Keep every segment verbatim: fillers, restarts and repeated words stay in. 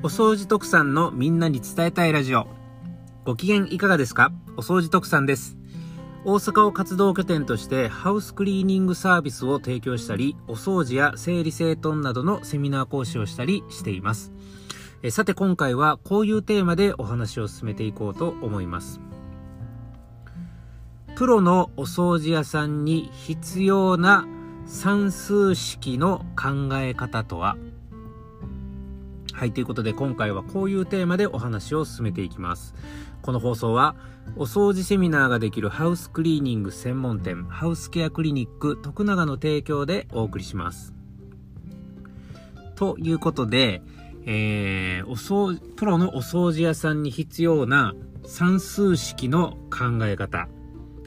お掃除特産のみんなに伝えたいラジオ。ご機嫌いかがですか？お掃除特産です。大阪を活動拠点としてハウスクリーニングサービスを提供したり、お掃除や整理整頓などのセミナー講師をしたりしています。えさて、今回はこういうテーマでお話を進めていこうと思います。プロのお掃除屋さんに必要な算数式の考え方とは。はい、ということで今回はこういうテーマでお話を進めていきます。この放送はお掃除セミナーができるハウスクリーニング専門店ハウスケアクリニック徳永の提供でお送りします。ということで、えー、お掃除プロのお掃除屋さんに必要な算数式の考え方、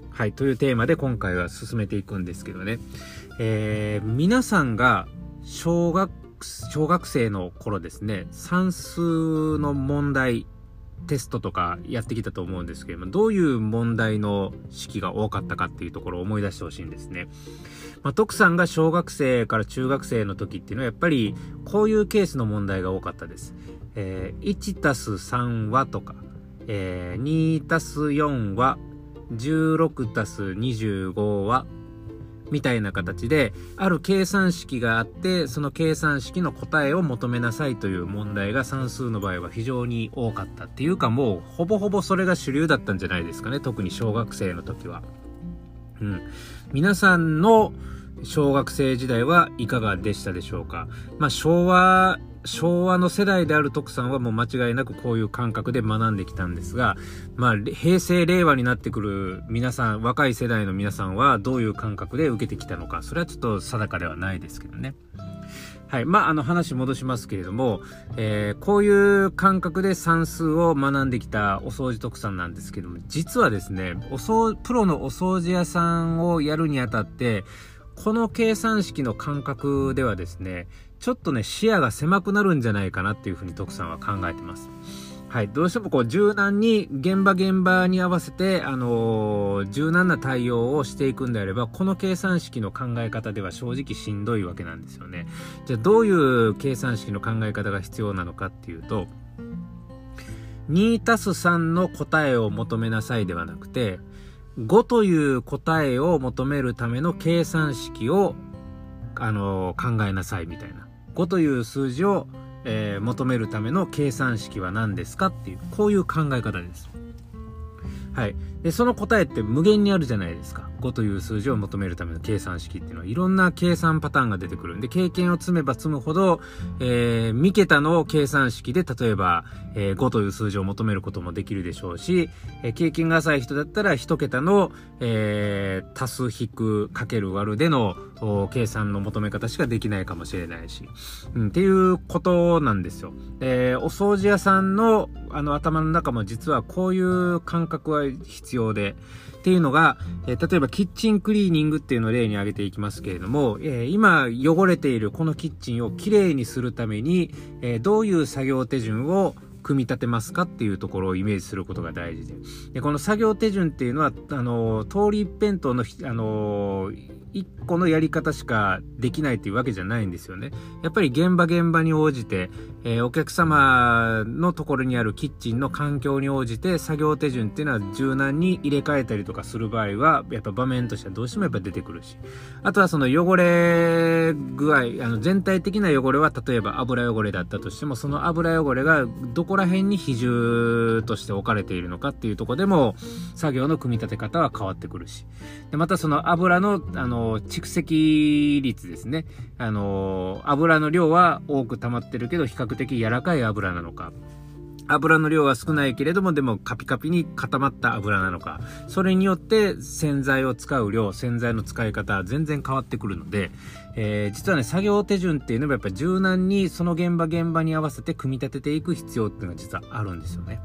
はい、というテーマで今回は進めていくんですけどね、えー、皆さんが小学小学生の頃ですね、算数の問題テストとかやってきたと思うんですけれども、どういう問題の式が多かったかっていうところを思い出してほしいんですね。まあ、徳さんが小学生から中学生の時っていうのはやっぱりこういうケースの問題が多かったです。えー、いちたすさん はとか、えー、にたすよん は、じゅうろくたすにじゅうご はみたいな形で、ある計算式があって、その計算式の答えを求めなさいという問題が算数の場合は非常に多かったっていうか、もうほぼほぼそれが主流だったんじゃないですかね、特に小学生の時は。うん、皆さんの小学生時代はいかがでしたでしょうか。まあ、昭和昭和の世代である徳さんはもう間違いなくこういう感覚で学んできたんですが、まあ、平成令和になってくる皆さん、若い世代の皆さんはどういう感覚で受けてきたのか、それはちょっと定かではないですけどね。はい、まあ、あの話戻しますけれども、えー、こういう感覚で算数を学んできたお掃除特産なんですけども、実はですね、お掃プロのお掃除屋さんをやるにあたって、この計算式の感覚ではですね、ちょっとね、視野が狭くなるんじゃないかなっていうふうに徳さんは考えてます。はい、どうしてもこう柔軟に現場現場に合わせて、あのー、柔軟な対応をしていくんであれば、この計算式の考え方では正直しんどいわけなんですよね。じゃあどういう計算式の考え方が必要なのかっていうと、にたすさん の答えを求めなさいではなくて、ごという答えを求めるための計算式を、あのー、考えなさいみたいな。ごという数字を、えー、求めるための計算式は何ですかっていう、こういう考え方です。はい。で、その答えって無限にあるじゃないですか。ごという数字を求めるための計算式っていうのは、いろんな計算パターンが出てくるんで、経験を積めば積むほど、えー、みけたの計算式で、例えば、えー、ごという数字を求めることもできるでしょうし、えー、経験が浅い人だったら、いちけたの、えー、足す引くかける割るでの計算の求め方しかできないかもしれないし、うん、っていうことなんですよ。えー、お掃除屋さんの、あの頭の中も実はこういう感覚は必要で、っていうのが、えー、例えばキッチンクリーニングっていうのを例に挙げていきますけれども、えー、今汚れているこのキッチンをきれいにするために、えー、どういう作業手順を組み立てますかっていうところをイメージすることが大事で、でこの作業手順っていうのは、あの通り一辺倒の、あのいっこのやり方しかできないというわけじゃないんですよね。やっぱり現場現場に応じて、えー、お客様のところにあるキッチンの環境に応じて作業手順っていうのは柔軟に入れ替えたりとかする場合は、やっぱ場面としてはどうしてもやっぱ出てくるし、あとはその汚れ具合、あの全体的な汚れは、例えば油汚れだったとしても、その油汚れがどこら辺に比重として置かれているのかっていうところでも作業の組み立て方は変わってくるし、でまたその油の、あの蓄積率ですね、あの油の量は多く溜まってるけど比較的柔らかい油なのか、油の量は少ないけれどもでもカピカピに固まった油なのか、それによって洗剤を使う量、洗剤の使い方全然変わってくるので、えー、実はね、作業手順っていうのはやっぱり柔軟にその現場現場に合わせて組み立てていく必要っていうのが実はあるんですよね。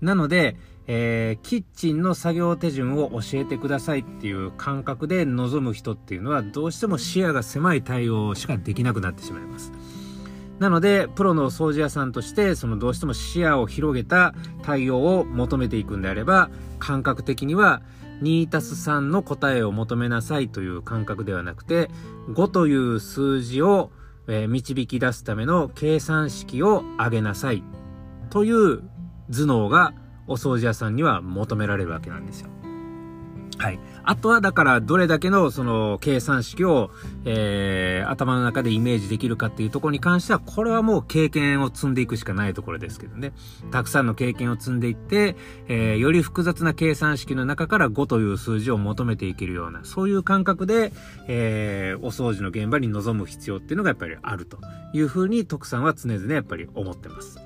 なので、えー、キッチンの作業手順を教えてくださいっていう感覚で臨む人っていうのは、どうしても視野が狭い対応しかできなくなってしまいます。なのでプロの掃除屋さんとして、そのどうしても視野を広げた対応を求めていくんであれば、感覚的にはにたすさん の答えを求めなさいという感覚ではなくて、ごという数字をえー、導き出すための計算式を上げなさいという頭脳がお掃除屋さんには求められるわけなんですよ。はい、あとはだからどれだけのその計算式を、えー、頭の中でイメージできるかっていうところに関しては、これはもう経験を積んでいくしかないところですけどね。たくさんの経験を積んでいって、えー、より複雑な計算式の中からごという数字を求めていけるような、そういう感覚で、えー、お掃除の現場に臨む必要っていうのがやっぱりあるというふうに徳さんは常々やっぱり思ってます。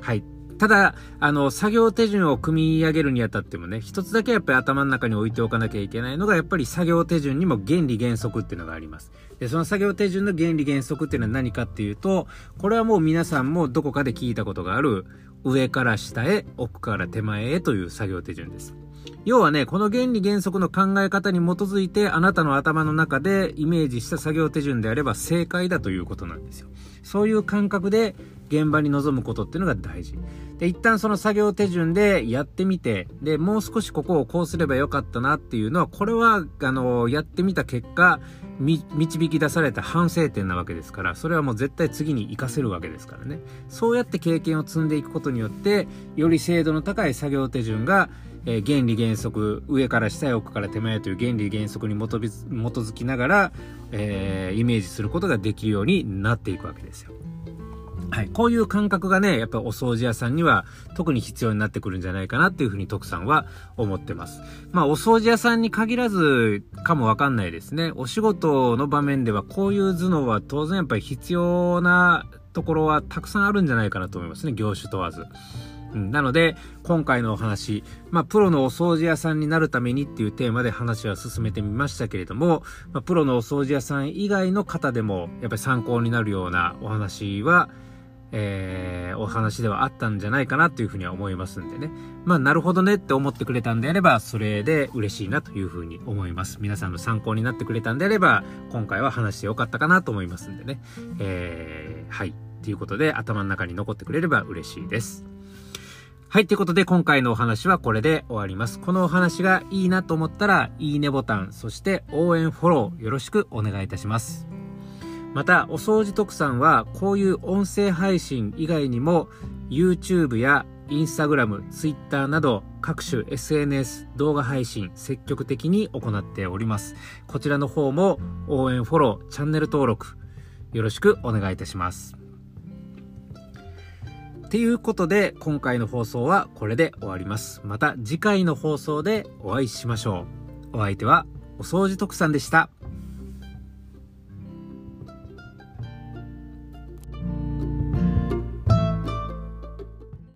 はい。ただあの作業手順を組み上げるにあたってもね、一つだけやっぱり頭の中に置いておかなきゃいけないのが、やっぱり作業手順にも原理原則っていうのがあります。で、その作業手順の原理原則っていうのは何かっていうと、これはもう皆さんもどこかで聞いたことがある、上から下へ奥から手前へという作業手順です。要はね、この原理原則の考え方に基づいて、あなたの頭の中でイメージした作業手順であれば正解だということなんですよ。そういう感覚で現場に臨むことっていうのが大事で、一旦その作業手順でやってみて、でもう少しここをこうすればよかったなっていうのは、これはあのやってみた結果み導き出された反省点なわけですから、それはもう絶対次に活かせるわけですからね。そうやって経験を積んでいくことによって、より精度の高い作業手順が、えー、原理原則、上から下へ奥から手前という原理原則に基づきながら、えー、イメージすることができるようになっていくわけですよ。はい、こういう感覚がね、やっぱお掃除屋さんには特に必要になってくるんじゃないかなっていうふうに徳さんは思ってます。まあお掃除屋さんに限らずかもわかんないですね。お仕事の場面ではこういう頭脳は当然やっぱり必要なところはたくさんあるんじゃないかなと思いますね。業種問わず。なので今回のお話、まあ、プロのお掃除屋さんになるためにっていうテーマで話は進めてみましたけれども、まあ、プロのお掃除屋さん以外の方でもやっぱり参考になるようなお話は、えー、お話ではあったんじゃないかなというふうには思いますんでね。まあなるほどねって思ってくれたんであれば、それで嬉しいなというふうに思います。皆さんの参考になってくれたんであれば、今回は話してよかったかなと思いますんでね、えー、はいということで頭の中に残ってくれれば嬉しいです。はい。ということで、今回のお話はこれで終わります。このお話がいいなと思ったら、いいねボタン、そして応援フォロー、よろしくお願いいたします。また、お掃除特産は、こういう音声配信以外にも、YouTube や Instagram、Twitter など、各種 エスエヌエス、動画配信、積極的に行っております。こちらの方も、応援フォロー、チャンネル登録、よろしくお願いいたします。ということで、今回の放送はこれで終わります。また次回の放送でお会いしましょう。お相手はお掃除特産でした。